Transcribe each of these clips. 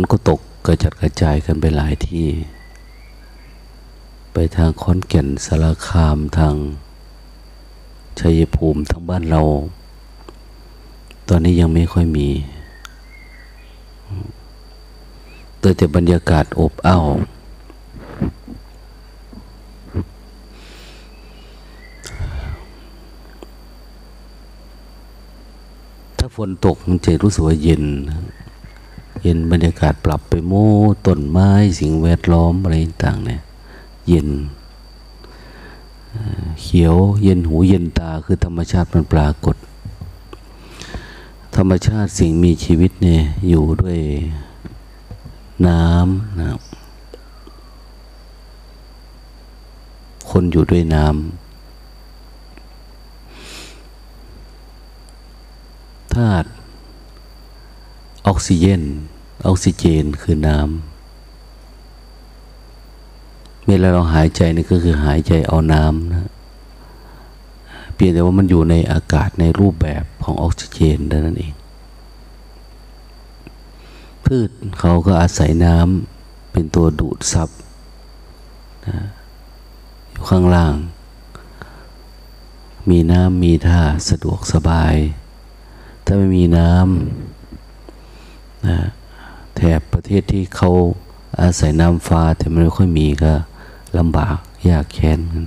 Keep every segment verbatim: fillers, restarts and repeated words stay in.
นก็ตกกระจัดกระจายกันไปหลายที่ไปทางขอนแก่นสารคามทางชัยภูมิทางบ้านเราตอนนี้ยังไม่ค่อยมีแต่แต่บรรยากาศอบอ้าวถ้าฝนตกมันจะรู้สึกว่าเย็นเย็นบรรยากาศปรับไปโม่ต้นไม้สิ่งแวดล้อมอะไรต่างเนี่ยเย็นเขียวเย็นหูเย็นตาคือธรรมชาติมันปรากฏธรรมชาติสิ่งมีชีวิตเนี่ยอยู่ด้วยน้ำนะคนอยู่ด้วยน้ำธาตุออกซิเจนออกซิเจนคือน้ำเมื่อเราหายใจนี่ก็คือหายใจเอาน้ำนะเปลี่ยนแต่ว่ามันอยู่ในอากาศในรูปแบบของออกซิเจนนั่นเองพืชเขาก็อาศัยน้ำเป็นตัวดูดซับนะอยู่ข้างล่างมีน้ำมีท่าสะดวกสบายถ้าไม่มีน้ำนะแถบประเทศที่เขาอาศัยน้ำฟ้าแต่ไม่ค่อยมีก็ลำบากยากแค้นกัน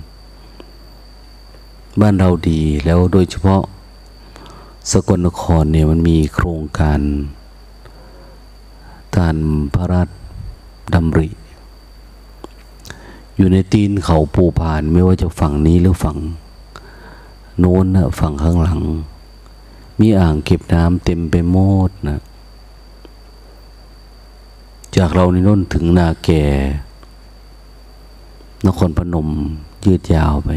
บ้านเราดีแล้วโดยเฉพาะสกลนครเนี่ยมันมีโครงการตามพระราชดำริอยู่ในตีนเขาภูพานไม่ว่าจะฝั่งนี้หรือฝั่งโน้นนะฝั่งข้างหลังมีอ่างเก็บน้ำเต็มไปหมดนะจากเราในน้นถึงนาแก่นครพนมยืดยาวไป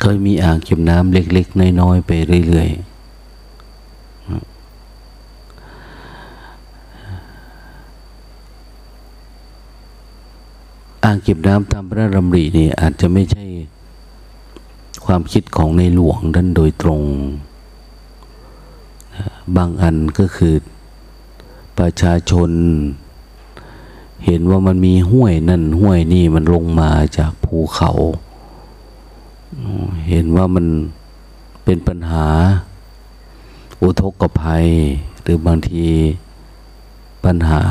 เคยมีอ่างเก็บน้ำเล็กๆน้อยๆไปเรื่อยๆอ่างเก็บน้ำตามพระราชดำรินี่อาจจะไม่ใช่ความคิดของในหลวงด้านโดยตรงบางอันก็คือประชาชนเห็นว่ามันมีห้วยนั่นห้วยนี่มันลงมาจากภูเขาเห็นว่ามันเป็นปัญหาอุทกภัยหรือบางทีปัญหา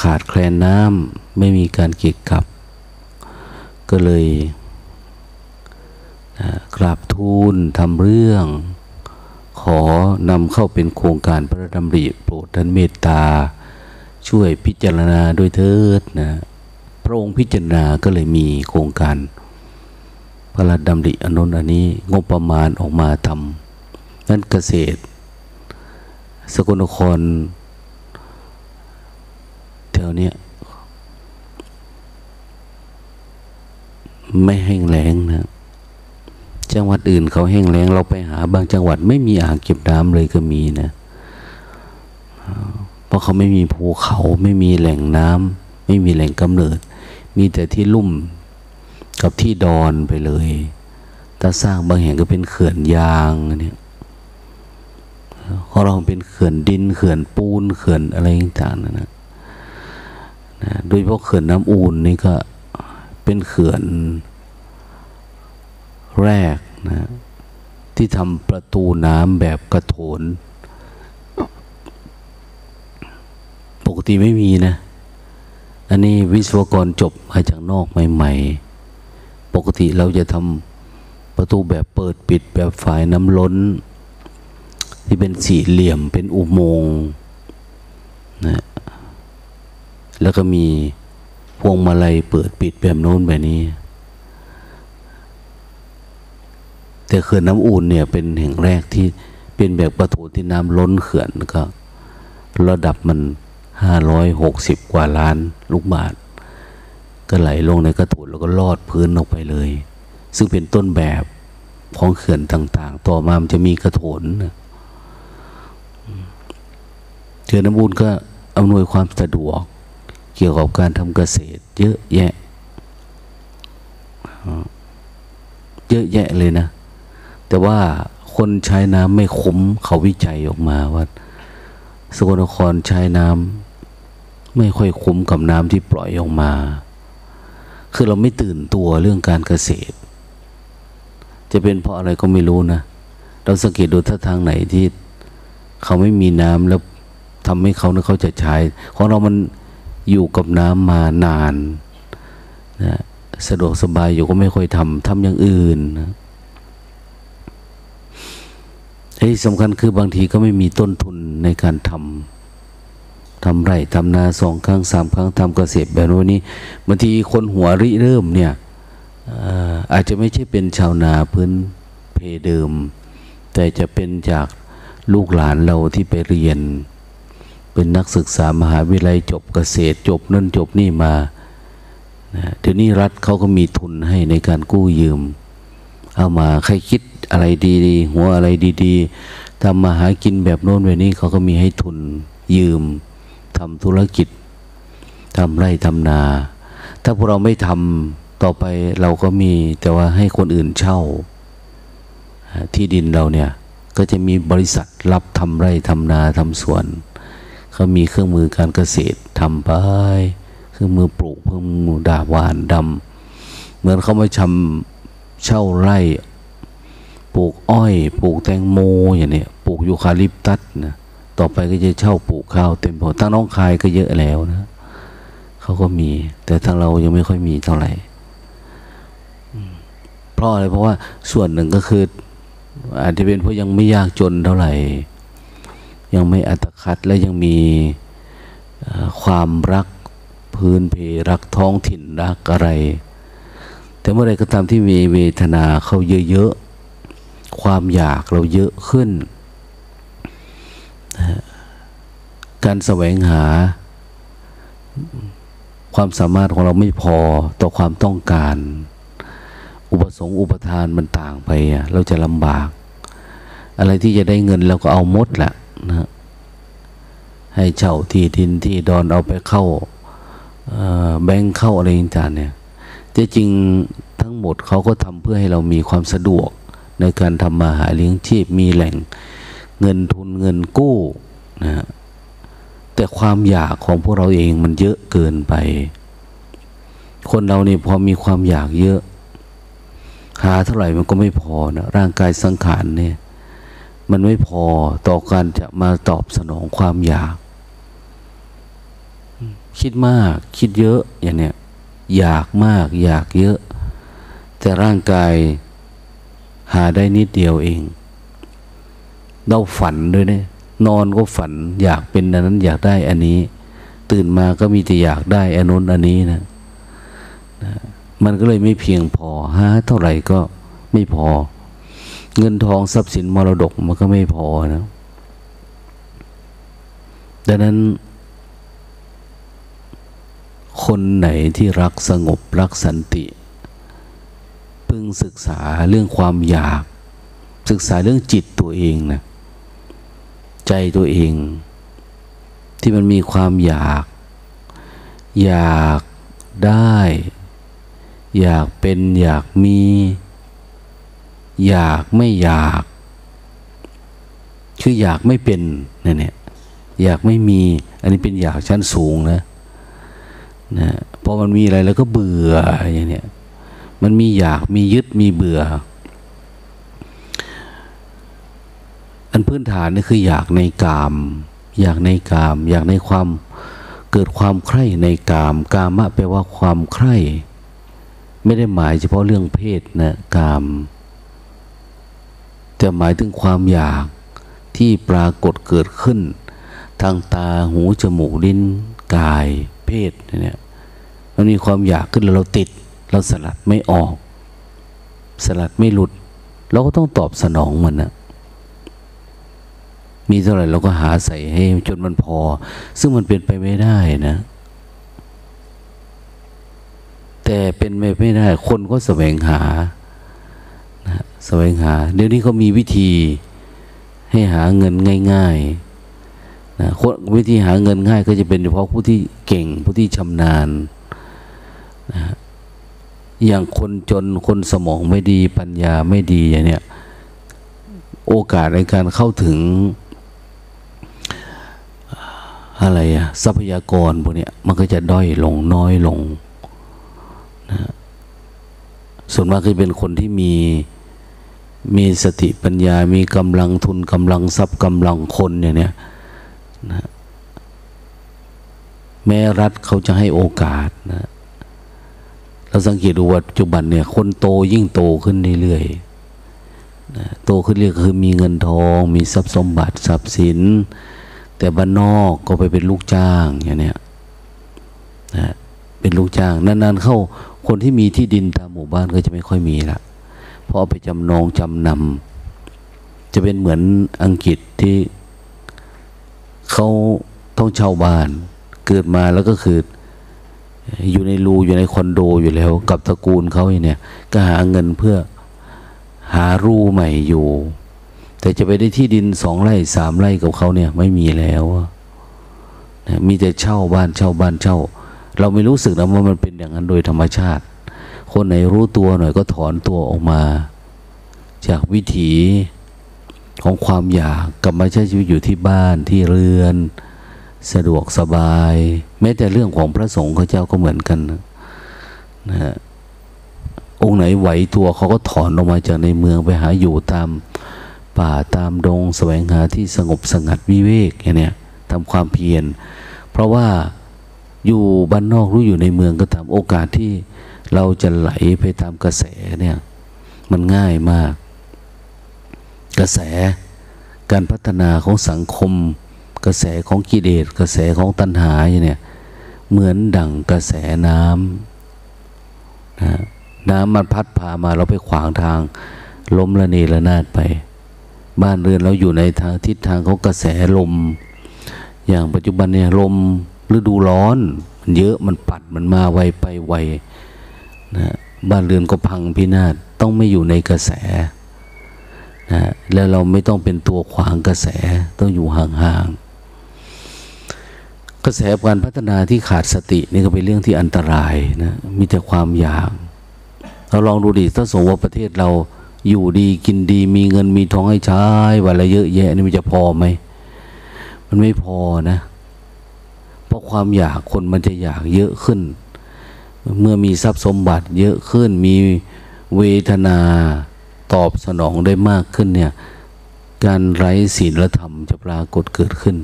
ขาดแคลนน้ำไม่มีการเก็บกักก็เลยกราบทูลทำเรื่องขอนำเข้าเป็นโครงการพระราชดำริโปรดท่านเมตตาช่วยพิจารณาด้วยเถิดนะพระองค์พิจารณาก็เลยมีโครงการพระราชดำริอนุนอันนี้งบประมาณออกมาทำนั่นเกษตรสกลนครแถวเนี้ยไม่แห้งแล้งนะจังหวัดอื่นเขาแห้งแล้งเราไปหาบางจังหวัดไม่มีอ่างเก็บน้ำเลยก็มีนะเพราะเขาไม่มีภูเขาไม่มีแหล่งน้ำไม่มีแหล่งกำเนิดมีแต่ที่ลุ่มกับที่ดอนไปเลยถ้าสร้างบางแห่งก็เป็นเขื่อนยางเนี่ยของเราเป็นเขื่อนดินเขื่อนปูนเขื่อนอะไรต่างๆนะนะโดยเฉพาะเขื่อนน้ำอูนนี่ก็เป็นเขื่อนแรกนะที่ทำประตูน้ำแบบกระโถนปกติไม่มีนะอันนี้วิศวกรจบมาจากนอกใหม่ๆปกติเราจะทำประตูแบบเปิดปิดแบบฝายน้ำล้นที่เป็นสี่เหลี่ยมเป็นอุโมงค์นะแล้วก็มีพวงมาลัยเปิดปิดแบบโน้นแบบนี้แต่เขื่อนน้ำอูนเนี่ยเป็นแห่งแรกที่เป็นแบบกระโถนที่น้ำล้นเขื่อนก็ระดับมันห้าร้อยหกสิบกว่าล้านลูกบาศก์ก็ไหลลงในกระโถนแล้วก็ลอดพื้นลงไปเลยซึ่งเป็นต้นแบบของเขื่อนต่างๆต่อมามันจะมีกระโถนเขื่อนน้ำอูนก็อำนวยความสะดวกเกี่ยวกับการทำเกษตรเยอะแยะเยอะแยะเลยนะแต่ว่าคนใช้น้ำไม่คุ้มเขาวิจัยออกมาว่า สกลนครใช้น้ำไม่ค่อยคุ้มกับน้ำที่ปล่อยออกมาคือเราไม่ตื่นตัวเรื่องการเกษตรจะเป็นเพราะอะไรก็ไม่รู้นะเราสังเกตดูท่าทางไหนที่เขาไม่มีน้ำแล้วทำให้เขาเนี่ยเขาจะใช้ของเรามันอยู่กับน้ำมานานนะสะดวกสบายอยู่ก็ไม่ค่อยทำทำอย่างอื่นนะที่สำคัญคือบางทีก็ไม่มีต้นทุนในการทำทำไร่ทำนาสองครั้งสามครั้งทำเกษตรแบบนี้บางทีคนหัวริเริ่มเนี่ย อา, อาจจะไม่ใช่เป็นชาวนาพื้นเพเดิมแต่จะเป็นจากลูกหลานเราที่ไปเรียนเป็นนักศึกษามหาวิทยาลัยจบเกษตรจบนั่นจบนี่มาเดี๋ยวนี้รัฐเขาก็มีทุนให้ในการกู้ยืมเอามาใครคิดอะไรดีๆหัวอะไรดีๆทำมาหากินแบบโน้นแบบนี้เขาก็มีให้ทุนยืมทำธุรกิจทำไร่ทำนาถ้าพวกเราไม่ทำต่อไปเราก็มีแต่ว่าให้คนอื่นเช่าที่ดินเราเนี่ยก็จะมีบริษัทรับทำไร่ทำนาทำสวนเขามีเครื่องมือการเกษตรทำไปเครื่องมือปลูกเครื่องมือด่าหวานดำเหมือนเขามาชำเช่าไร่ปลูกอ้อยปลูกแตงโมอย่างนี้ปลูกยูคาลิปตัสนะต่อไปก็จะเช่าปลูกข้าวเต็มพอตั้งน้องคายก็เยอะแล้วนะเขาก็มีแต่ทางเรายังไม่ค่อยมีเท่าไหร่เพราะอะไรเพราะว่าส่วนหนึ่งก็คืออาจจะเป็นเพราะยังไม่ยากจนเท่าไหร่ยังไม่อัตคัดและยังมีความรักพื้นเพรักท้องถิ่นรักอะไรแต่เมื่อไรก็ตามที่มีเวทนาเข้าเยอะๆความอยากเราเยอะขึ้นการแสวงหาความสามารถของเราไม่พอต่อความต้องการอุปสงค์อุปทานมันต่างไปเราจะลำบากอะไรที่จะได้เงินเราก็เอาหมดแหละนะให้เช่าที่ดินที่ดอนเอาไปเข้าแบงค์เข้าอะไรต่างๆเนี่ยแต่จริงทั้งหมดเขาก็ทำเพื่อให้เรามีความสะดวกในการทำมาหาเลี้ยงชีพมีแหล่งเงินทุนเงินกู้นะฮะแต่ความอยากของพวกเราเองมันเยอะเกินไปคนเราเนี่ยพอมีความอยากเยอะหาเท่าไหร่มันก็ไม่พอนะร่างกายสังขารเนี่ยมันไม่พอต่อการจะมาตอบสนองความอยากคิดมากคิดเยอะอย่างเนี้ยอยากมากอยากเยอะแต่ร่างกายหาได้นิดเดียวเองเราฝันด้วยเนี่ยนอนก็ฝันอยากเป็นอันนั้นอยากได้อันนี้ตื่นมาก็มีแต่อยากได้อันนู้นอันนี้นะนะมันก็เลยไม่เพียงพอหาเท่าไหร่ก็ไม่พอเงินทองทรัพย์สินมรดกมันก็ไม่พอนะดังนั้นคนไหนที่รักสงบรักสันติพึงศึกษาเรื่องความอยากศึกษาเรื่องจิตตัวเองนะใจตัวเองที่มันมีความอยากอยากได้อยากเป็นอยากมีอยากไม่อยากคืออยากไม่เป็นเนี่ยเนี่ยอยากไม่มีอันนี้เป็นอยากชั้นสูงนะนะพอมันมีอะไรแล้วก็เบื่ออย่างเนี้ยมันมีอยากมียึดมีเบื่ออันพื้นฐานนี่คืออยากในกามอยากในกามอยากในความเกิดความใคร่ในกามกามะแปลว่าความใคร่ไม่ได้หมายเฉพาะเรื่องเพศนะกามแต่หมายถึงความอยากที่ปรากฏเกิดขึ้นทางตาหูจมูกลิ้นกายเพศเนี่ยมันมีความอยากขึ้นแล้วเราติดเราสลัดไม่ออกสลัดไม่หลุดเราก็ต้องตอบสนองมันนะมีเท่าไหร่เราก็หาใส่ให้จนมันพอซึ่งมันเป็นไปไม่ได้นะแต่เป็นไปไม่ได้คนก็แสวงหานะแสวงหาเดี๋ยวนี้เขามีวิธีให้หาเงินง่ายๆนะวิธีหาเงินง่ายก็จะเป็นเฉพาะผู้ที่เก่งผู้ที่ชำนาญนะอย่างคนจนคนสมองไม่ดีปัญญาไม่ดีอย่างเนี้ยโอกาสในการเข้าถึง อะไรอะทรัพยากรพวกเนี้ยมันก็จะด้อยลงน้อยลงนะส่วนมากคือเป็นคนที่มีมีสติปัญญามีกำลังทุนกำลังทรัพย์กำลังคนอย่างเนี้ยนะแม้รัฐเขาจะให้โอกาสนะเราสังเกตดูว่าปัจจุบันเนี่ยคนโตยิ่งโตขึ้นเรื่อยๆนะโตขึ้นเรื่อยคือมีเงินทองมีทรัพย์สมบัติทรัพย์สินแต่บ้านนอกก็ไปเป็นลูกจ้างอย่างเนี้ยนะเป็นลูกจ้างนานๆเข้าคนที่มีที่ดินตามหมู่บ้านก็จะไม่ค่อยมีละเพราะไปจำนองจำนำจะเป็นเหมือนอังกฤษที่เขาต้องเช่าบ้านเกิดมาแล้วก็คืออยู่ในรูอยู่ในคอนโดอยู่แล้วกับตระกูลเขาเนี่ยก็หาเงินเพื่อหารูใหม่อยู่แต่จะไปได้ที่ดินสองไร่สามไร่กับเขาเนี่ยไม่มีแล้วนะมีแต่เช่าบ้านเช่าบ้านเช่าเราไม่รู้สึกนะว่ามันเป็นอย่างนั้นโดยธรรมชาติคนไหนรู้ตัวหน่อยก็ถอนตัวออกมาจากวิถีของความอยากกลับมาใช้ชีวิตอยู่ที่บ้านที่เรือนสะดวกสบายแม้แต่เรื่องของพระสงฆ์เขาเจ้าก็เหมือนกันนะฮะองค์ไหนไหวตัวเขาก็ถอนออกมาจากในเมืองไปหาอยู่ตามป่าตามดงแสวงหาที่สงบสงัดวิเวกอย่างเนี้ยทำความเพียรเพราะว่าอยู่บ้านนอกหรืออยู่ในเมืองก็ตามโอกาสที่เราจะไหลไปตามกระแสเนี่ยมันง่ายมากกระแสการพัฒนาของสังคมกระแสของกิเลสกระแสของตัณหาเนี่ยเหมือนดั่งกระแสน้ำนะน้ำมันพัดพามาเราไปขวางทางล้มละเนระนาดไปบ้านเรือนเราอยู่ในทางทิศทางของกระแสลมอย่างปัจจุบันเนี่ยลมฤดูร้อนมันเยอะมันปัดมันมาไวไปไวนะบ้านเรือนก็พังพินาศต้องไม่อยู่ในกระแสนะแล้วเราไม่ต้องเป็นตัวขวางกระแสต้องอยู่ห่างๆกระแสการพัฒนาที่ขาดสตินี่ก็เป็นเรื่องที่อันตรายนะมีแต่ความอยากเราลองดูดิถ้าสมมติว่าประเทศเราอยู่ดีกินดีมีเงินมีทองให้ใช้วันละเยอะแยะนี่มันจะพอไหมมันไม่พอนะเพราะความอยากคนมันจะอยากเยอะขึ้นเมื่อมีทรัพย์สมบัติเยอะขึ้นมีเวทนาตอบสนองได้มากขึ้นเนี่ยการไร้ศีลธรรมจะปรากฏเกิดขึ้น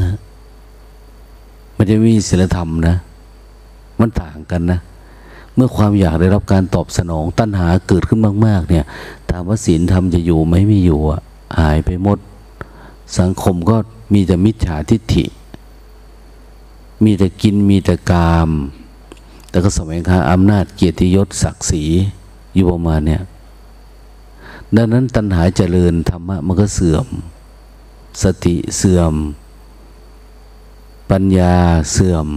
นะมันจะมีศีลธรรมนะมันต่างกันนะเมื่อความอยากได้รับการตอบสนองตัณหาเกิดขึ้นมากๆเนี่ยถามว่าศีลธรรมจะอยู่ไหมไม่อยู่อ่ะหายไปหมดสังคมก็มีแต่มิจฉาทิฏฐิมีแต่กินมีแต่กามแต่ก็แสวงหาอำนาจเกียรติยศศักดิ์ศรีอยู่ประมาณเนี่ยดังนั้นตัณหาเจริญธรรมะมันก็เสื่อมสติเสื่อมปัญญาเสื่อม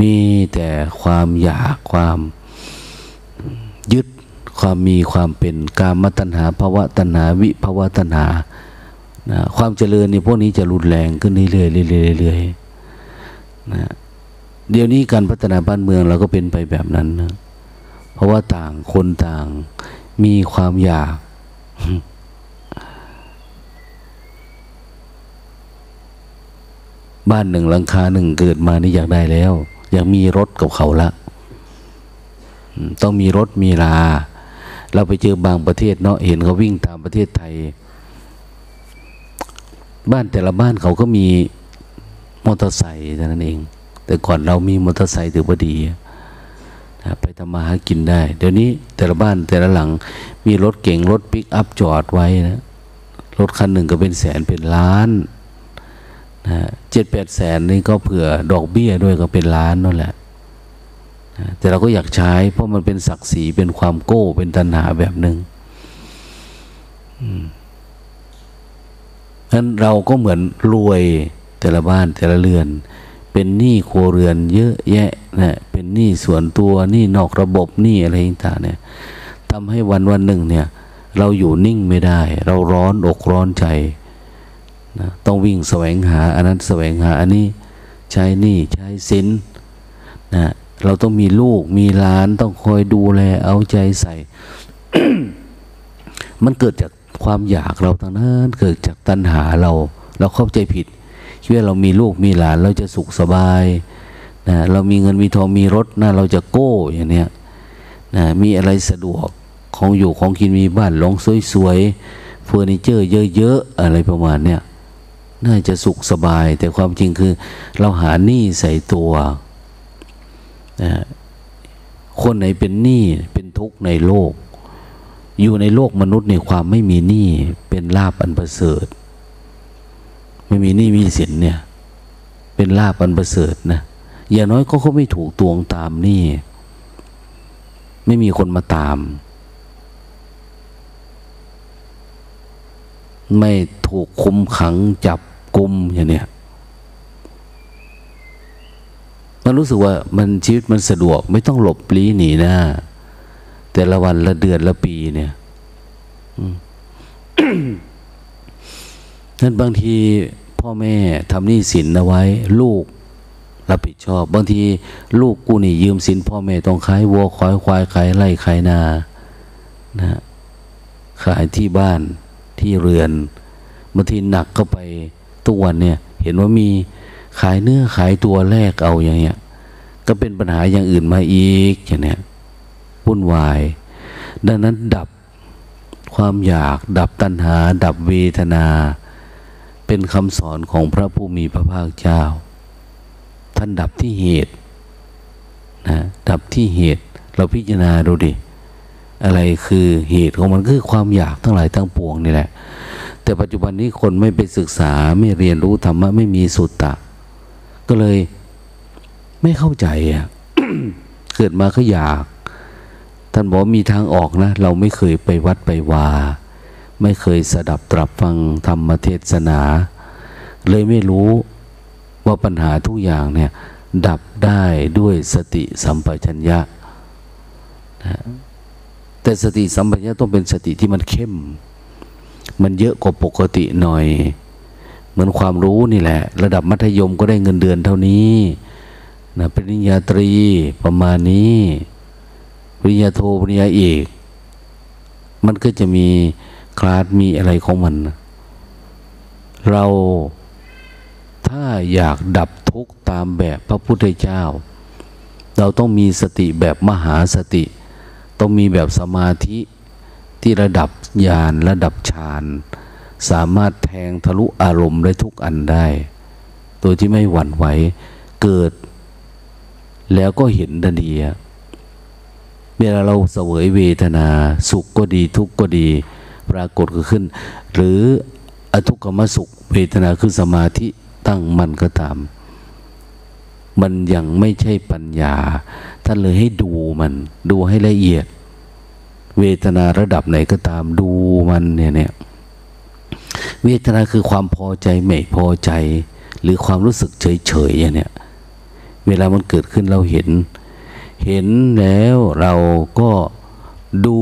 มีแต่ความอยากความยึดความมีความเป็นกามตัณหาภวตัณหาวิภวตัณหานะความเจริญในพวกนี้จะรุนแรงขึ้นเรื่อยๆเรื่อยๆนะเดี๋ยวนี้การพัฒนาบ้านเมืองเราก็เป็นไปแบบนั้นนะเพราะว่าต่างคนต่างมีความอยากบ้านหนึ่งหลังคาหนึ่งเกิดมานี่อยากได้แล้วอยากมีรถกับเขาละต้องมีรถมีลาเราไปเจอบางประเทศเนาะเห็นเขาวิ่งตามประเทศไทยบ้านแต่ละบ้านเขาก็มีมอเตอร์ไซค์เท่านั้นเองแต่ก่อนเรามีมอเตอร์ไซค์ถือว่าดีไปทำมาหากินได้เดี๋ยวนี้แต่ละบ้านแต่ละหลังมีรถเก๋งรถปิกอัพจอดไว้นะรถคันหนึ่งก็เป็นแสนเป็นล้านนะเจ็ดแปดแสนนี่ก็เผื่อดอกเบี้ยด้วยก็เป็นล้านนั่นแหละนะแต่เราก็อยากใช้เพราะมันเป็นศักดิ์ศรีเป็นความโก้เป็นตัณหาแบบหนึ่งนั้นเราก็เหมือนรวยแต่ละบ้านแต่ละเรือนเป็นหนี้ครัวเรือนเยอะแยะนะเป็นหนี้ส่วนตัวหนี้นอกระบบหนี้อะไรต่างๆเนี่ยทำให้วันวันหนึ่งเนี่ยเราอยู่นิ่งไม่ได้เราร้อนอกร้อนใจนะต้องวิ่งแสวงหาอันนั้นแสวงหาอันนี้ใช้หนี้ใช้สินนะเราต้องมีลูกมีหลานต้องคอยดูแลเอาใจใส่ มันเกิดจาก ความอยากเราทั้งนั้นเกิดจากตัณหาเราเราเข้าใจผิดคิดว่าเรามีลูกมีหลานเราจะสุขสบายนะเรามีเงินมีทองมีรถนะเราจะโก้อย่างเนี้ยนะมีอะไรสะดวกของอยู่ของกินมีบ้านหลังสวยๆเฟอร์นิเจอร์เยอะๆอะไรประมาณเนี้ยน่าจะสุขสบายแต่ความจริงคือเราหาหนี้ใส่ตัวนะคนไหนเป็นหนี้เป็นทุกข์ในโลกอยู่ในโลกมนุษย์ในความไม่มีหนี้เป็นลาภอันประเสริฐไม่มีหนี้มีสินเนี่ยเป็นลาภอันประเสริฐนะอย่างน้อยก็เขาไม่ถูกตวงตามหนี้ไม่มีคนมาตามไม่ถูกคุมขังจับกุมอย่างเนี้ยมันรู้สึกว่ามันชีวิตมันสะดวกไม่ต้องหลบลี้หนีหน้าแต่ละวันละเดือนละปีเนี่ย นั้นบางทีพ่อแม่ทำหนี้สินเอาไว้ลูกรับผิดชอบบางทีลูกกูนี่ยืมสินพ่อแม่ต้องขายวัวขายควายขายไร่ขายนานะขายที่บ้านที่เรือนบางทีหนักก็ไปทุกวันเนี่ยเห็นว่ามีขายเนื้อขายตัวแลกเอาอย่างเงี้ยก็เป็นปัญหาอย่างอื่นมาอีกอย่างเนี้ยวุ่นวายดังนั้นดับความอยากดับตัณหาดับเวทนาเป็นคำสอนของพระผู้มีพระภาคเจ้าท่านดับที่เหตุนะดับที่เหตุเราพิจารณาดูดิอะไรคือเหตุของมันคือความอยากทั้งหลายทั้งปวงนี่แหละแต่ปัจจุบันนี้คนไม่ไปศึกษาไม่เรียนรู้ธรรมะไม่มีสุตตะก็เลยไม่เข้าใจอ่ะ เกิดมาก็อยากท่านบอกมีทางออกนะเราไม่เคยไปวัดไปวาไม่เคยสดับตรับฟังธรรมเทศนาเลยไม่รู้ว่าปัญหาทุกอย่างเนี่ยดับได้ด้วยสติสัมปชัญญะนะแต่สติสัมปชัญญะต้องเป็นสติที่มันเข้มมันเยอะกว่าปกติหน่อยเหมือนความรู้นี่แหละระดับมัธยมก็ได้เงินเดือนเท่านี้นะปริญญาตรีประมาณนี้ปริญญาโทปริญญาเอกมันก็จะมีคลาสมีอะไรของมันเราถ้าอยากดับทุกข์ตามแบบพระพุทธเจ้าเราต้องมีสติแบบมหาสติต้องมีแบบสมาธิที่ระดับญาณระดับฌานสามารถแทงทะลุอารมณ์ได้ทุกอันได้โดยที่ไม่หวั่นไหวเกิดแล้วก็เห็นทันทีเวลาเราเสวยเวทนาสุขก็ดีทุกข์ก็ดีปรากฏก็ขึ้นหรืออทุกขมสุขเวทนาคือสมาธิตั้งมันก็ตามมันยังไม่ใช่ปัญญาท่านเลยให้ดูมันดูให้ละเอียดเวทนาระดับไหนก็ตามดูมันเนี่ยเนี่ยเวทนาคือความพอใจไม่พอใจหรือความรู้สึกเฉยเฉยอย่างเนี้ยเวลามันเกิดขึ้นเราเห็นเห็นแล้วเราก็ดู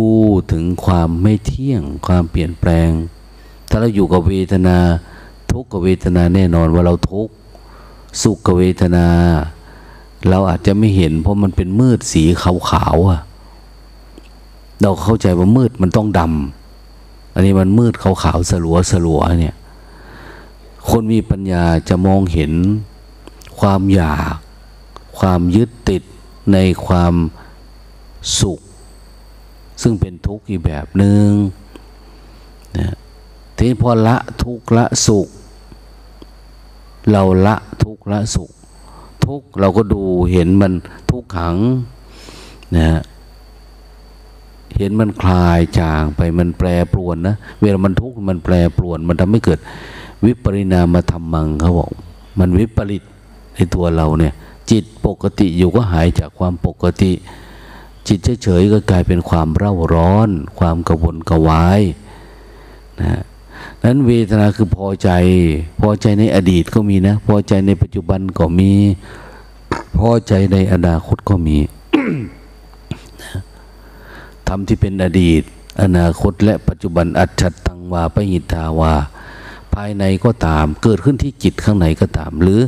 ถึงความไม่เที่ยงความเปลี่ยนแปลงถ้าเราอยู่กับเวทนาทุกขเวทนาแน่นอนว่าเราทุกข์สุขเวทนาเราอาจจะไม่เห็นเพราะมันเป็นมืดสีขาวๆอ่ะเราเข้าใจว่ามืดมันต้องดำอันนี้มันมืดขาวๆสลัวสลัวเนี่ยคนมีปัญญาจะมองเห็นความอยากความยึดติดในความสุขซึ่งเป็นทุกข์อีกแบบหนึ่งนะที่พอละทุกข์ละสุขเราละทุกข์ละสุขทุกข์เราก็ดูเห็นมันทุกขังนะเห็นมันคลายจางไปมันแปรปรวนนะเวลามันทุกข์มันแปรปรวนมันทำให้เกิดวิปริณามธรรมังเขาบอกมันวิปริตในตัวเราเนี่ยจิตปกติอยู่ก็หายจากความปกติจิตเฉยๆก็กลายเป็นความเร่าร้อนความกระวนกระวายนะนั้นเวทนาคือพอใจพอใจในอดีตก็มีนะพอใจในปัจจุบันก็มีพอใจในอนาคตก็มี ทำที่เป็นอดีตอนาคตและปัจจุบันอัจฉตังวาปหิตาวาภายในก็ตามเกิดขึ้นที่จิตข้างในก็ตามหรือ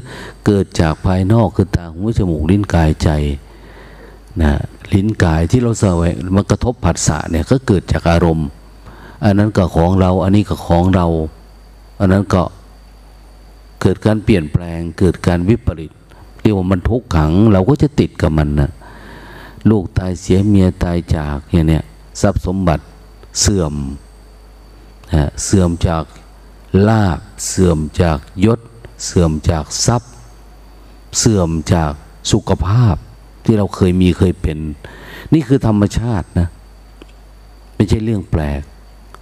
เกิดจากภายนอกคือตาหูจมูกลิ้นกายใจนะลิ้นกายที่เราเสวยมันกระทบผัสสะเนี่ยก็เกิดจากอารมณ์ อันนั้นก็ของเราอันนี้ก็ของเราอันนั้นก็เกิดการเปลี่ยนแปลงเกิดการวิปริตเรียกว่ามันทุกขังเราก็จะติดกับมันนะลูกตายเสียเมียตายจากอย่างเนี้ยทรัพย์สมบัติเสื่อมนะเสื่อมจากลาภเสื่อมจากยศเสื่อมจากทรัพย์เสื่อมจากสุขภาพที่เราเคยมีเคยเป็นนี่คือธรรมชาตินะไม่ใช่เรื่องแปลก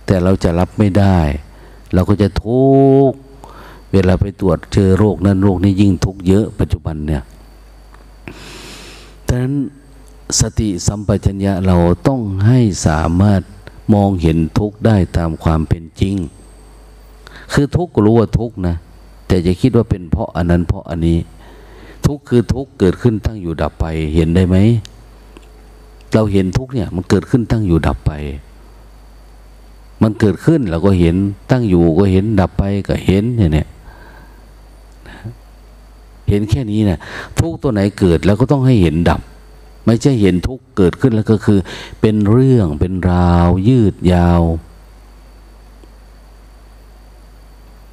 แต่เราจะรับไม่ได้เราก็จะทุกข์เวลาไปตรวจเจอโรคนั้นโรคนี้ยิ่งทุกข์เยอะปัจจุบันเนี่ยดังนั้นสติสัมปชัญญะเราต้องให้สามารถมองเห็นทุกข์ได้ตามความเป็นจริงคือทุกข์ก็รู้ว่าทุกข์นะแต่จะคิดว่าเป็นเพราะอันนั้นเพราะอันนี้ทุกข์คือทุกข์เกิดขึ้นตั้งอยู่ดับไปเห็นได้ไหมเราเห็นทุกข์เนี่ยมันเกิดขึ้นตั้งอยู่ดับไปมันเกิดขึ้นเราก็เห็นตั้งอยู่ก็เห็นดับไปก็เห็นเนี่ยเนี่ยเห็นแค่นี้นะทุกตัวไหนเกิดแล้วก็ต้องให้เห็นดับไม่ใช่เห็นทุกเกิดขึ้นแล้วก็คือเป็นเรื่องเป็นราวยืดยาว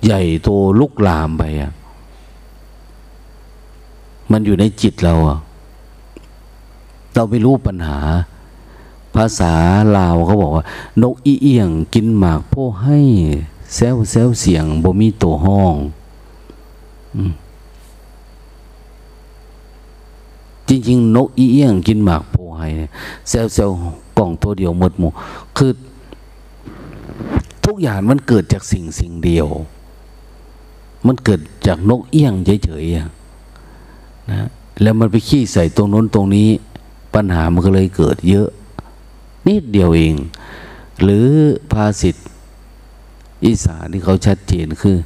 ใหญ่โตลุกลามไปอ่ะมันอยู่ในจิตเราอ่ะเราไม่รู้ปัญหาภาษาลาวเขาบอกว่านกอีเอียงกินหมากโพให้แซวแซวเสียงบ่มีตัวห้องจริงๆนกอีเอียงกินหมากโพให้แซวแซวกล่องตัวเดียวหมดหมู่คือทุกอย่างมันเกิดจากสิ่งสิ่งเดียวมันเกิดจากนกเอี้ยงเฉยๆนะแล้วมันไปขี้ใส่ตรงโน้นตรงนี้ปัญหามันก็เลยเกิดเยอะนิดเดียวเองหรือภาษิตอีสานที่เขาชัดเจนคือ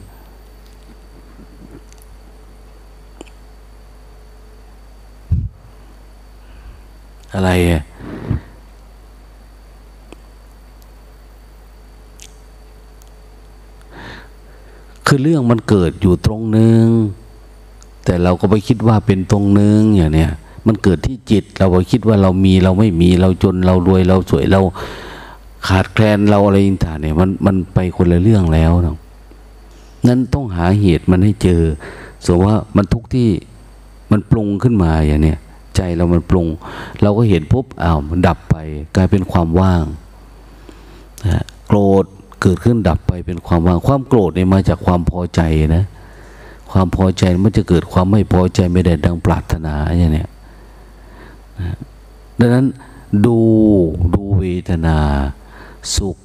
อะไรอะคือเรื่องมันเกิดอยู่ตรงนึงแต่เราก็ไปคิดว่าเป็นตรงนึงอย่างเนี้ยมันเกิดที่จิตเราไปคิดว่าเรามีเราไม่มีเราจนเรารวยเราสวยเราขาดแคลนเราอะไรต่างๆเนี่ยมันมันไปคนละเรื่องแล้วเนาะนั้นต้องหาเหตุมันให้เจอสมมติว่ามันทุกข์ที่มันปรุงขึ้นมาอย่างเนี้ยใจเรามันปรุงเราก็เห็นปุ๊บอ้าวมันดับไปกลายเป็นความว่างนะโกรธเกิดขึ้นดับไปเป็นความว่างความโกรธเนี่ยมาจากความพอใจนะความพอใจมันจะเกิดความไม่พอใจไม่ได้ดังปรารถนาอย่างเนี้ยนะดังนั้นดูดูเวทนาสุข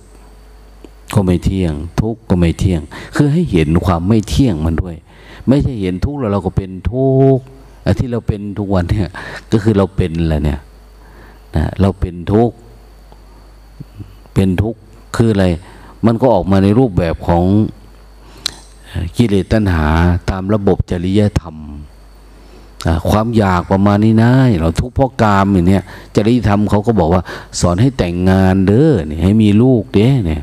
ก็ไม่เที่ยงทุกข์ก็ไม่เที่ยงคือให้เห็นความไม่เที่ยงมันด้วยไม่ใช่เห็นทุกข์แล้วเราก็เป็นทุกข์ไอ้ที่เราเป็นทุกวันเนี่ยก็คือเราเป็นแหละเนี่ยนะเราเป็นทุกข์เป็นทุกข์คืออะไรมันก็ออกมาในรูปแบบของกิเลสตัณหาตามระบบจริยธรรมความอยากประมาณนี้นะเราทุกข์เพราะกามอย่างเนี้ยจริยธรรมเขาก็บอกว่าสอนให้แต่งงานเด้อเนี่ยให้มีลูกเด้อเนี่ย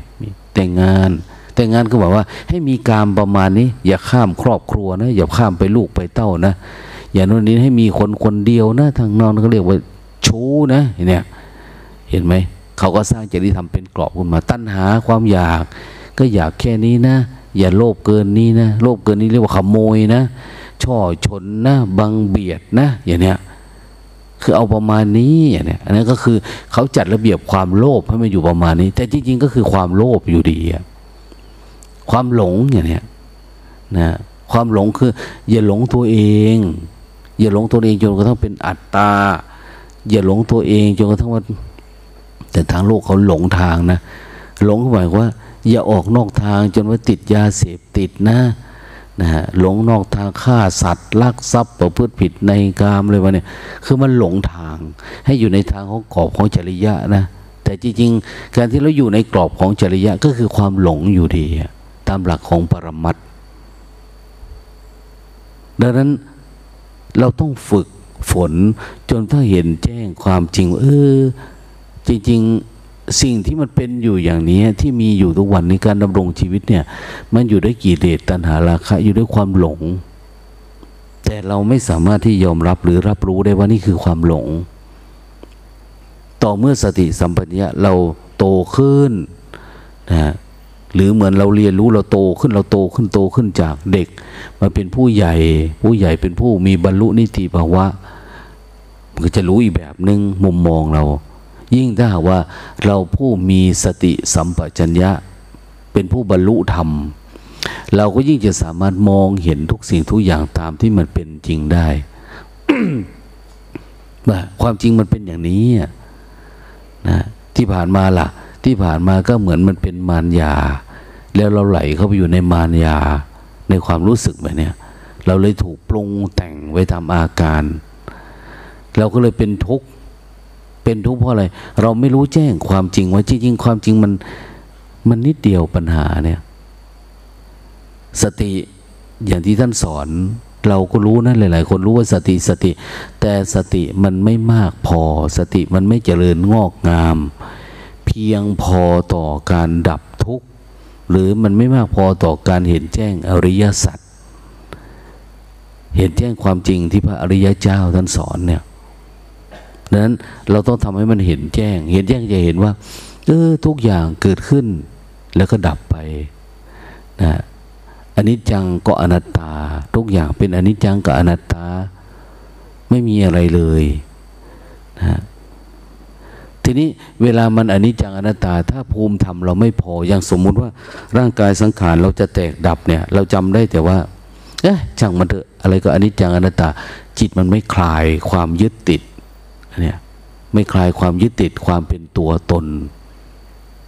แต่งงานแต่งงานก็บอกว่าให้มีกามประมาณนี้อย่าข้ามครอบครัวนะอย่าข้ามไปลูกไปเต้านะอย่างโน้นนี้ให้มีคนคนเดียวนะทางนอนเขาเรียกว่าชู้นะเนี่ยเห็นไหมเขาก็สร้างจริยธรรมเป็นกรอบขึ้นมาตัณหาความอยากก็อยากแค่นี้นะอย่าโลภเกินนี้นะโลภเกินนี้เรียกว่าขโมยนะช่อชนนะบังเบียดนะอย่างเนี้ยคือเอาประมาณนี้อย่างเนี้ยอันนั้นก็คือเขาจัดระเบียบความโลภให้มันอยู่ประมาณนี้แต่จริงๆก็คือความโลภอยู่ดีอะความหลงอย่างเนี้ยนะความหลงคืออย่าหลงตัวเองอย่าหลงตัวเองจนกระทั่งเป็นอัตตาอย่าหลงตัวเองจนกระทั่งว่าแต่ทางโลกเขาหลงทางนะหลงหมายว่าอย่าออกนอกทางจนว่าติดยาเสพติดนะนะฮะหลงนอกทางฆ่าสัตว์ลักทรัพย์ประพฤติผิดในกามเลยวะเนี่ยคือมันหลงทางให้อยู่ในทางของกรอบของจริยะนะแต่จริงๆการที่เราอยู่ในกรอบของจริยะก็คือความหลงอยู่ดีตามหลักของปรมัตถ์ดังนั้นเราต้องฝึกฝนจนถ้าเห็นแจ้งความจริงเออจริงๆสิ่งที่มันเป็นอยู่อย่างนี้ที่มีอยู่ทุกวันในการดำรงชีวิตเนี่ยมันอยู่ด้วยกิเลสตัณหาราคะอยู่ด้วยความหลงแต่เราไม่สามารถที่ยอมรับหรือรับรู้ได้ว่านี่คือความหลงต่อเมื่อสติสัมปชัญญะเราโตขึ้น นะฮะหรือเหมือนเราเรียนรู้เราโตขึ้นเราโตขึ้นโตขึ้นจากเด็กมาเป็นผู้ใหญ่ผู้ใหญ่เป็นผู้มีบรรลุนิติภาวะมันก็จะรู้อีกแบบนึงมุมมองเรายิ่งถ้าหากว่าเราผู้มีสติสัมปชัญญะเป็นผู้บรรลุธรรมเราก็ยิ่งจะสามารถมองเห็นทุกสิ่งทุกอย่างตามที่มันเป็นจริงได้ ว่าความจริงมันเป็นอย่างนี้นะที่ผ่านมาล่ะที่ผ่านมาก็เหมือนมันเป็นมารยาแล้วเราไหลเข้าไปอยู่ในมารยาในความรู้สึกแบบนี้เราเลยถูกปรุงแต่งไว้ตามอาการเราก็เลยเป็นทุกข์เป็นทุกข์เพราะอะไรเราไม่รู้แจ้งความจริงว่าจริงๆความจริงมันมันนิดเดียวปัญหาเนี่ยสติอย่างที่ท่านสอนเราก็รู้นะหลายๆคนรู้ว่าสติสติแต่สติมันไม่มากพอสติมันไม่เจริญงอกงามเพียงพอต่อการดับทุกข์หรือมันไม่มากพอต่อการเห็นแจ้งอริยสัจเห็นแจ้งความจริงที่พระอริยเจ้าท่านสอนเนี่ยดังนั้นเราต้องทำให้มันเห็นแจ้งเห็นแจ้งจะเห็นว่าเออทุกอย่างเกิดขึ้นแล้วก็ดับไปนะอนิจจังก็อนัตตาทุกอย่างเป็นอนิจจังกับอนัตตาไม่มีอะไรเลยนะทีนี้เวลามันอนิจจังอนัตตาถ้าภูมิธรรมเราไม่พออย่างสมมุติว่าร่างกายสังขารเราจะแตกดับเนี่ยเราจำได้แต่ว่าเอ๊ะจังมันเถอะอะไรก็อนิจจังอนัตตาจิตมันไม่คลายความยึดติดเนี่ยไม่คลายความยึดติดความเป็นตัวตน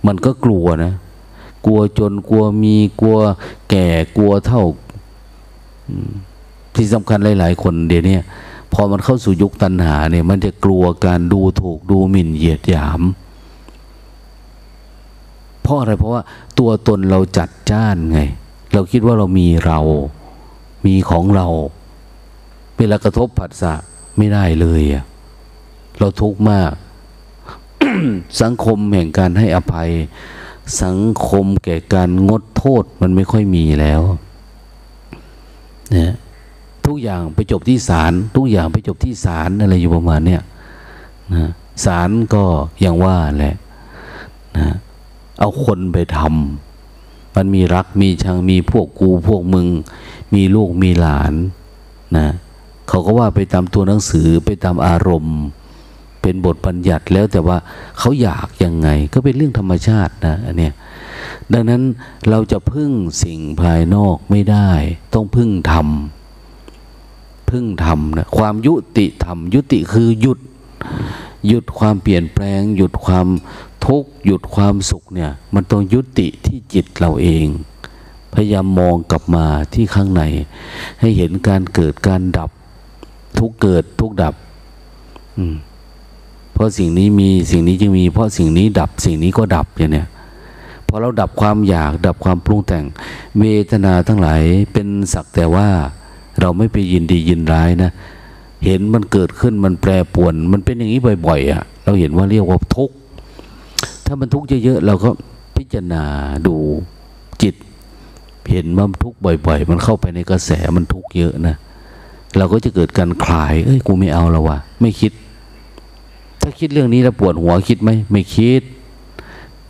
มันก็กลัวนะกลัวจนกลัวมีกลัวแก่กลัวเท่าที่สำคัญหลายๆคนเดี๋ยวนี้พอมันเข้าสู่ยุคตัณหาเนี่ยมันจะกลัวการดูถูกดูหมิ่นเหยียดหยามเพราะอะไรเพราะว่าตัวตนเราจัดจ้านไงเราคิดว่าเรามีเรามีของเราเวลากระทบผัสสะไม่ได้เลยอะเราทุกข์มาก สังคมแห่งการให้อภัยสังคมแก่การงดโทษมันไม่ค่อยมีแล้วนะทุกอย่างไปจบที่ศาลทุกอย่างไปจบที่ศาลอะไรอยู่ประมาณเนี้ยนะศาลก็อย่างว่าแหละนะเอาคนไปทำมันมีรักมีชังมีพวกกูพวกมึงมีลูกมีหลานนะเขาก็ว่าไปตามตัวหนังสือไปตามอารมณ์เป็นบทบัญญัติแล้วแต่ว่าเขาอยากยังไงก็เป็นเรื่องธรรมชาตินะอันเนี้ยดังนั้นเราจะพึ่งสิ่งภายนอกไม่ได้ต้องพึ่งธรรมพึ่งธรรมนะความยุติธรรมยุติคือหยุดหยุดความเปลี่ยนแปลงหยุดความทุกข์หยุดความสุขเนี่ยมันต้องยุติที่จิตเราเองพยายามมองกลับมาที่ข้างในให้เห็นการเกิดการดับทุกเกิดทุกดับอืมเพราะสิ่งนี้มีสิ่งนี้จึงมีเพราะสิ่งนี้ดับสิ่งนี้ก็ดับอย่างเนี้ยพอเราดับความอยากดับความปรุงแต่งเวทนาทั้งหลายเป็นสักแต่ว่าเราไม่ไปยินดียินร้ายนะเห็นมันเกิดขึ้นมันแปรปรวนมันเป็นอย่างนี้บ่อยๆอ่ะเราเห็นว่าเรียกว่าทุกข์ถ้ามันทุกข์เยอะๆเราก็พิจารณาดูจิตเห็นว่าทุกข์บ่อยๆมันเข้าไปในกระแสมันทุกข์เยอะนะเราก็จะเกิดการคลายเอ้ยกูไม่เอาแล้ววะไม่คิดถ้าคิดเรื่องนี้แล้วปวดหัวคิดไหมไม่คิด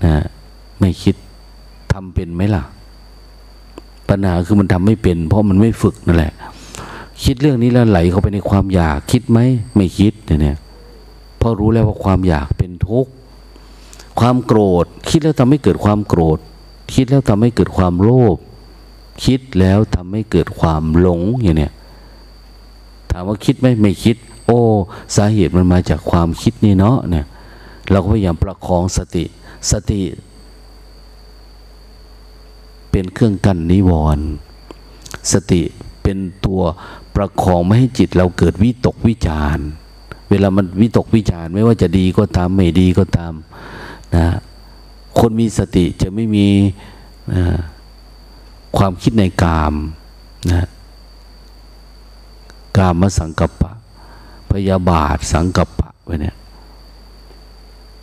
นะไม่คิดทำเป็นไหมล่ะปัญหาคือมันทำไม่เป็นเพราะมันไม่ฝึกนั่นแหละคิดเรื่องนี้แล้วไหลเข้าไปในความอยากคิดไหมไม่คิดเนี่ยเพราะรู้แล้วว่าความอยากเป็นทุกข์ความโกรธคิดแล้วทำให้เกิดความโกรธคิดแล้วทำให้เกิดความโลภคิดแล้วทำให้เกิดความหลงอย่างเนี้ยถามว่าคิดไหมไม่คิดโอ้สาเหตุมันมาจากความคิดนี่เนาะเนี่ยเราก็พยายามประคองสติสติเป็นเครื่องกั้นนิวรณ์สติเป็นตัวประคองไม่ให้จิตเราเกิดวิตกวิจารเวลามันวิตกวิจารไม่ว่าจะดีก็ตามไม่ดีก็ตามนะคนมีสติจะไม่มีนะความคิดในกามนะกามสังกัปปะพยาบาทสังกัปปะไว้เนี่ย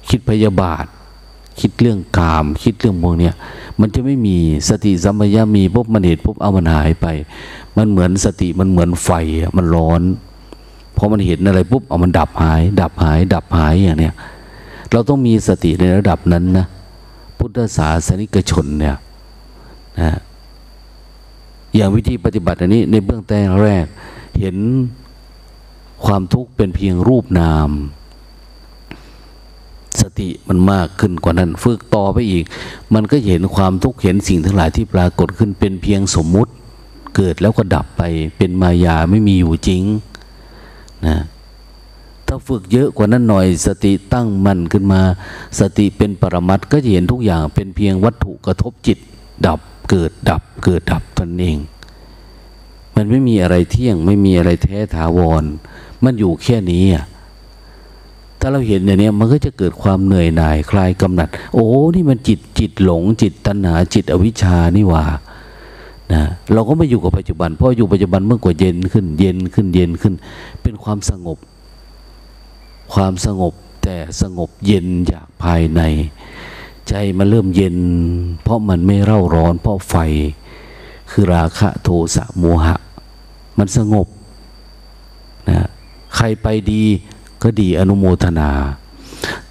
คิดพยาบาทคิดเรื่องกามคิดเรื่องพวกเนี้ยมันจะไม่มีสติสัมปชัญญะมีปุ๊บมันเห็นปุ๊บเอามันหายไปมันเหมือนสติมันเหมือนไฟมันร้อนพอมันเห็นอะไรปุ๊บเอามันดับหายดับหายดับหายอย่างเนี้ยเราต้องมีสติในระดับนั้นนะ พุทธศาสนิกชนเนี่ยนะอย่างวิธีปฏิบัติอันนี้ในเบื้องต้นแรกเห็นความทุกข์เป็นเพียงรูปนามสติมันมากขึ้นกว่านั้นฝึกต่อไปอีกมันก็เห็นความทุกข์เห็นสิ่งทั้งหลายที่ปรากฏขึ้นเป็นเพียงสมมุติเกิดแล้วก็ดับไปเป็นมายาไม่มีอยู่จริงนะถ้าฝึกเยอะกว่านั้นหน่อยสติตั้งมั่นขึ้นมาสติเป็นปรมัตถ์ก็จะเห็นทุกอย่างเป็นเพียงวัตถุกระทบจิตดับเกิดดับเกิดดับตนเองมันไม่มีอะไรเที่ยงไม่มีอะไรแท้ถาวรมันอยู่แค่นี้ถ้าเราเห็นอย่างนี้มันก็จะเกิดความเหนื่อยหน่ายคลายกำหนัดโอ้นี่มันจิตจิตหลงจิตตัณหาจิตอวิชชานี่หว่านะเราก็ไม่อยู่กับปัจจุบันเพราะอยู่ปัจจุบันเมื่อกว่าเย็นขึ้นเย็นขึ้นเย็นขึ้นเป็นความสงบความสงบแต่สงบเย็นจากภายในใจมันเริ่มเย็นเพราะมันไม่เร่าร้อนเพราะไฟคือราคะโทสะโมหะมันสงบนะใครไปดีก็ดีอนุโมทนา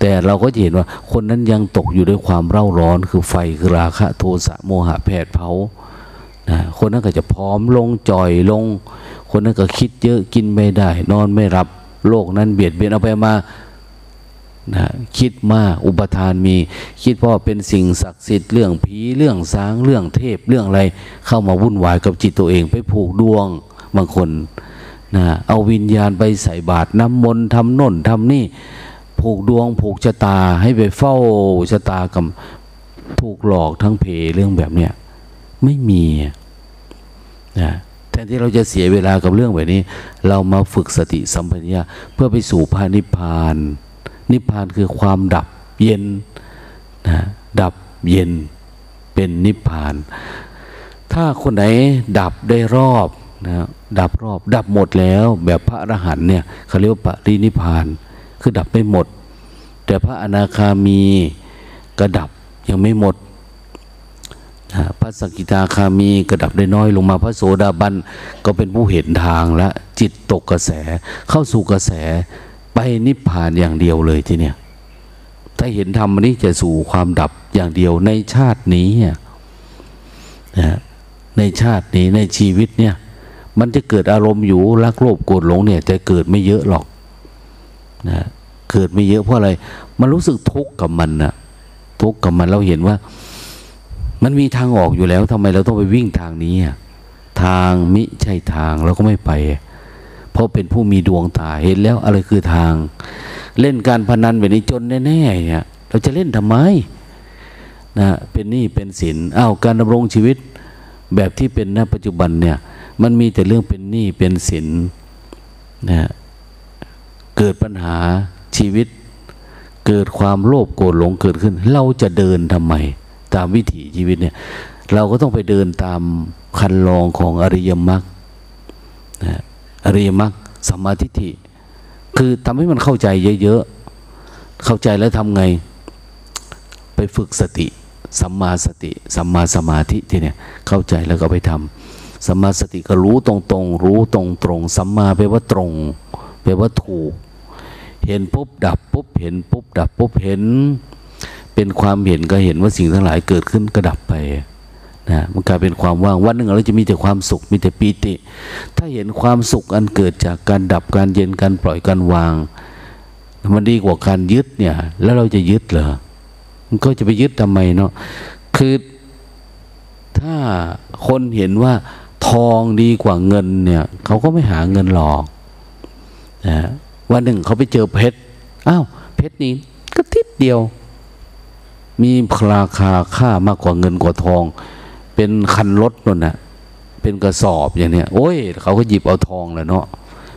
แต่เราก็จะเห็นว่าคนนั้นยังตกอยู่ด้วยความเร่าร้อนคือไฟคือราคะโทสะโมหะแผดเผานะคนนั้นก็จะพร้อมลงจ่อยลงคนนั้นก็คิดเยอะกินไม่ได้นอนไม่หลับโลกนั้นเบียดเบียนเอาไปมานะคิดมากอุปทานมีคิดเพราะเป็นสิ่งศักดิ์สิทธิ์เรื่องผีเรื่องสางเรื่องเทพเรื่องอะไรเข้ามาวุ่นวายกับจิตตัวเองไปผูกดวงบางคนนะเอาวิญญาณไปใส่บาตรน้ำมนต์ทำโน่นทำนี่ผูกดวงผูกชะตาให้ไปเฝ้าชะตากับถูกหลอกทั้งเพเรื่องแบบเนี้ยไม่มีนะแทนที่เราจะเสียเวลากับเรื่องแบบนี้เรามาฝึกสติสัมปชัญญะเพื่อไปสู่พระนิพพานนิพพานคือความดับเย็นนะดับเย็นเป็นนิพพานถ้าคนไหนดับได้รอบนะดับรอบดับหมดแล้วแบบพระอรหันต์เนี่ยเขาเรียกว่าปรินิพพานคือดับไม่หมดแต่พระอนาคามีก็ดับยังไม่หมดพระสกิทาคามีกระดับได้น้อยลงมาพระโสดาบันก็เป็นผู้เห็นทางและจิตตกกระแสเข้าสู่กระแสไปนิพพานอย่างเดียวเลยทีเนี้ยถ้าเห็นธรรมนี้จะสู่ความดับอย่างเดียวในชาตินี้นะในชาตินี้ในชีวิตเนี่ยมันจะเกิดอารมณ์อยู่รักโลภโกรธหลงเนี่ยแต่เกิดไม่เยอะหรอกนะเกิดไม่เยอะเพราะอะไรมันรู้สึกทุกข์กับมันนะทุกข์กับมันเราเห็นว่ามันมีทางออกอยู่แล้วทำไมเราต้องไปวิ่งทางนี้ทางมิใช่ทางเราก็ไม่ไปเพราะเป็นผู้มีดวงตาเห็นแล้วอะไรคือทางเล่นการพนันแบบนี้จนแน่ๆเนี่ยเราจะเล่นทำไมนะเป็นหนี้เป็นสินอ้าวการดำรงชีวิตแบบที่เป็นณปัจจุบันเนี่ยมันมีแต่เรื่องเป็นหนี้เป็นสินนะเกิดปัญหาชีวิตเกิดความโลภโกรธหลงเกิดขึ้นเราจะเดินทำไมตามวิถีชีวิตเนี่ยเราก็ต้องไปเดินตามคันลองของอริยมรรคนะอริยมรรคสัมมาทิฏฐิคือทำให้มันเข้าใจเยอะๆเข้าใจแล้วทำไงไปฝึกสติสัมมาสติสัมมาสมาธิที่เนี่ยเข้าใจแล้วก็ไปทำสัมมาสติก็รู้ตรงๆรู้ตรงๆสัมมาแปลว่าตรงแปลว่าถูกเห็นปุ๊บดับปุ๊บเห็นปุ๊บดับปุ๊บเห็นเป็นความเห็นก็เห็นว่าสิ่งทั้งหลายเกิดขึ้นก็ดับไปนะมันกลายเป็นความว่างวันหนึ่งเราจะมีแต่ความสุขมีแต่ปีติถ้าเห็นความสุขอันเกิดจากการดับการเย็นการปล่อยการวางมันดีกว่าการยึดเนี่ยแล้วเราจะยึดเหรอมันก็จะไปยึดทำไมเนาะคือถ้าคนเห็นว่าทองดีกว่าเงินเนี่ยเขาก็ไม่หาเงินหรอกนะวันหนึ่งเขาไปเจอเพชรอ้าวเพชรนี้ก็ทิศเดียวมีราคาค่ามากกว่าเงินกว่าทองเป็นคันรถนั่นนะเป็นกระสอบอย่างเนี้ยโอ้ยเขาก็หยิบเอาทองแล้วเนาะ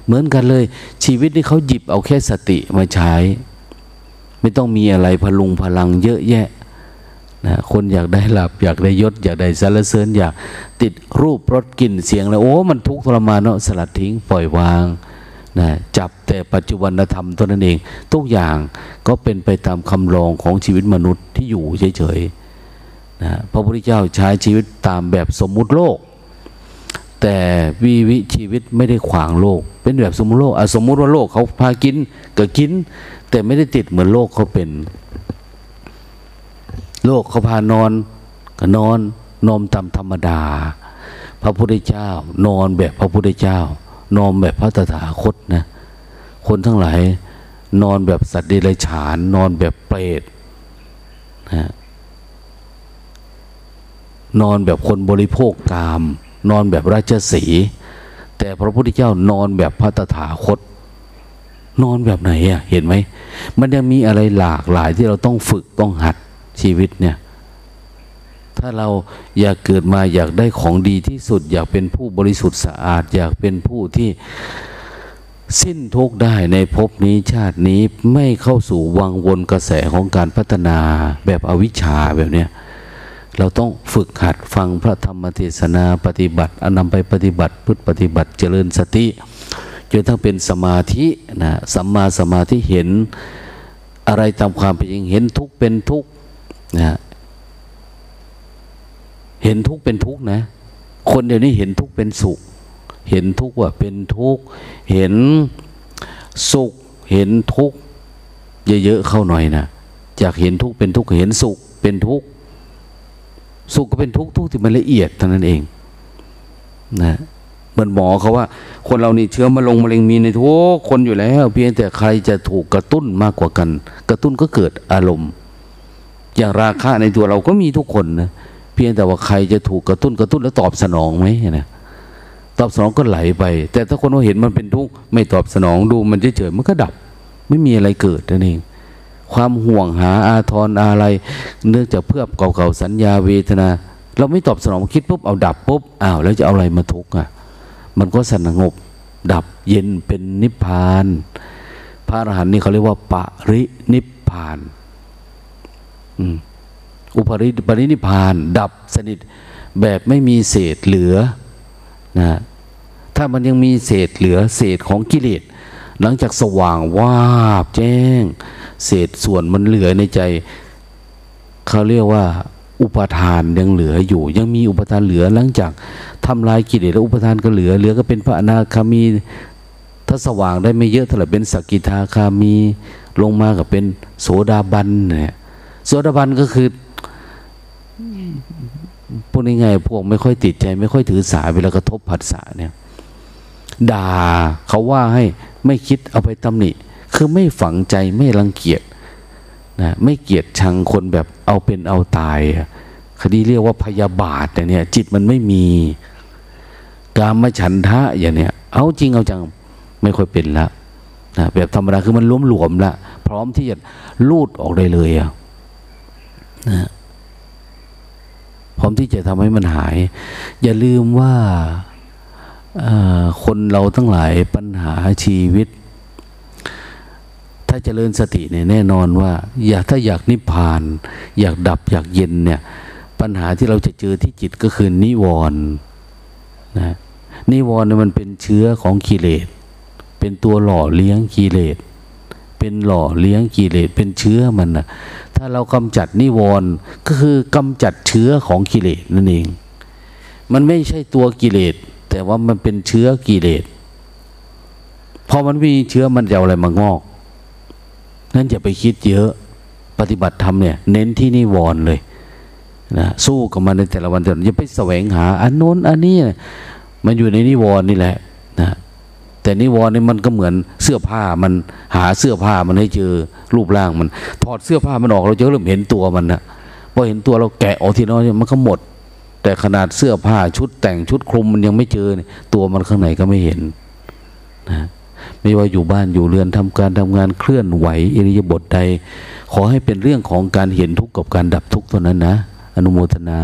เหมือนกันเลยชีวิตนี่เขาหยิบเอาแค่สติมาใช้ไม่ต้องมีอะไรพลุงพลังเยอะแยะนะคนอยากได้ลาภอยากได้ยศอยากได้สรรเสริญอยากติดรูปรสกลิ่นเสียงแล้วโอ้มันทุกข์ทรมานเนาะสลัดทิ้งปล่อยวางนะจับแต่ปัจจุบันธรรมตัวนั้นเองทุกอย่างก็เป็นไปตามคำลองของชีวิตมนุษย์ที่อยู่เฉยๆนะพระพุทธเจ้าใช้ชีวิตตามแบบสมมุติโลกแต่วิวิชีวิตไม่ได้ขวางโลกเป็นแบบสมมุติโลกอ่ะสมมุติว่าโลกเขาพากินก็กินแต่ไม่ได้ติดเหมือนโลกเขาเป็น โลกเขาพานอนก็นอนนอนตามธรรมดาพระพุทธเจ้านอนแบบพระพุทธเจ้านอนแบบพระตถาคตนะคนทั้งหลายนอนแบบสัตว์เดรัจฉานนอนแบบเปรตนะนอนแบบคนบริโภคกามนอนแบบราชสีห์แต่พระพุทธเจ้านอนแบบพระตถาคตนอนแบบไหนอ่ะเห็นไหมมันยังมีอะไรหลากหลายที่เราต้องฝึกต้องหัดชีวิตเนี่ยถ้าเราอยากเกิดมาอยากได้ของดีที่สุดอยากเป็นผู้บริสุทธิ์สะอาดอยากเป็นผู้ที่สิ้นทุกข์ได้ในภพนี้ชาตินี้ไม่เข้าสู่วังวนกระแสของการพัฒนาแบบอวิชชาแบบเนี้ยเราต้องฝึกหัดฟังพระธรรมเทศนาปฏิบัตินำไปปฏิบัติพุทธปฏิบัติเจริญสติจนทั้งเป็นสมาธินะสัมมาสมาธิเห็นอะไรตามความเป็นจริงเห็นทุกข์เป็นทุกข์นะเห็นทุกข์เป็นทุกข์นะคนเดี๋ยวนี้เห็นทุกข์เป็นสุขเห็นทุกข์ว่าเป็นทุกข์เห็นสุขเห็นทุกข์เยอะๆเข้าหน่อยนะจากเห็นทุกข์เป็นทุกข์เห็นสุขเป็นทุกข์สุขก็เป็นทุกข์ทุกข์ที่มันละเอียดเท่านั้นเองนะเหมือนหมอเขาว่าคนเรานี่เชื้อมะลงมะเร็งมีในทุกคนอยู่แล้วเพียงแต่ใครจะถูกกระตุ้นมากกว่ากันกระตุ้นก็เกิดอารมณ์อย่างราคะในตัวเราก็มีทุกคนนะเพียงแต่ว่าใครจะถูกกระตุ้นกระตุ้นแล้วตอบสนองไหมนะตอบสนองก็ไหลไปแต่ถ้าคนเราเห็นมันเป็นทุกข์ไม่ตอบสนองดูมันเฉยๆมันก็ดับไม่มีอะไรเกิดนั่นเองความห่วงหาอาทรอะไรเนื่องจากเพื่อเก่าๆสัญญาเวทนาเราไม่ตอบสนองคิดปุ๊บเอาดับปุ๊บอ้าวแล้วจะเอาอะไรมาทุกข์อ่ะมันก็สงบดับเย็นเป็นนิพพานพระอรหันต์นี่เขาเรียกว่าปรินิพพานอุปริปรินิพพานดับสนิทแบบไม่มีเศษเหลือนะถ้ามันยังมีเศษเหลือเศษของกิเลสหลังจากสว่างวาบแจ้งเศษส่วนมันเหลือในใจเขาเรียกว่าอุปทานยังเหลืออยู่ยังมีอุปทานเหลือหลังจากทำลายกิเลสแล้วอุปทานก็เหลือเหลือก็เป็นพระอนาคามีถ้าสว่างได้ไม่เยอะเท่าไหร่เป็นสกิทาคามีลงมากับเป็นโสดาบันเนี่ยโสดาบันก็คือพวกนี้ไงพวกไม่ค่อยติดใจไม่ค่อยถือสาเวลากระทบผัสสะเนี่ยด่าเขาว่าให้ไม่คิดเอาไปตำหนิคือไม่ฝังใจไม่รังเกียจนะไม่เกียจชังคนแบบเอาเป็นเอาตายคดีเรียกว่าพยาบาทเนี่ยจิตมันไม่มีกามฉันทะอย่างเนี้ยเอาจริงเอาจังไม่ค่อยเป็นละนะแบบธรรมดาคือมันล้มหลวมละพร้อมที่จะลูดออกได้เลยอะนะพร้อมที่จะทำให้มันหายอย่าลืมว่าคนเราทั้งหลายปัญหาชีวิตถ้าเจริญสติเนี่ยแน่นอนว่าอยากถ้าอยากนิพพานอยากดับอยากเย็นเนี่ยปัญหาที่เราจะเจอที่จิตก็คือนิวรณ์นะนิวรณ์เนี่ยมันเป็นเชื้อของกิเลสเป็นตัวหล่อเลี้ยงกิเลสเป็นหล่อเลี้ยงกิเลสเป็นเชื้อมันนะถ้าเรากำจัดนิวรณ์ก็คือกำจัดเชื้อของกิเลสนั่นเองมันไม่ใช่ตัวกิเลสแต่ว่ามันเป็นเชื้อกิเลสพอมันมีเชื้อมันจะเอาอะไรมางอกนั่นอย่าไปคิดเยอะปฏิบัติธรรมเนี่ยเน้นที่นิวรณ์เลยนะสู้กับมันในแต่ละวันแต่ละวันอย่าไปแสวงหาอันโน้นอันนี้มันอยู่ในนิวรณ์นี่แหละนะแต่นิวรณ์นี่มันก็เหมือนเสื้อผ้ามันหาเสื้อผ้ามันให้เจอรูปร่างมันถอดเสื้อผ้ามันออกเราจะเริ่มเห็นตัวมันนะพอเห็นตัวเราแกะออกทีน้อยมันก็หมดแต่ขนาดเสื้อผ้าชุดแต่งชุดคลุมมันยังไม่เจอตัวมันข้างในก็ไม่เห็นนะไม่ว่าอยู่บ้านอยู่เรือนทำการทำงานเคลื่อนไหวอิริยาบถใดขอให้เป็นเรื่องของการเห็นทุกข์กับการดับทุกข์เท่านั้นนะอนุโมทนา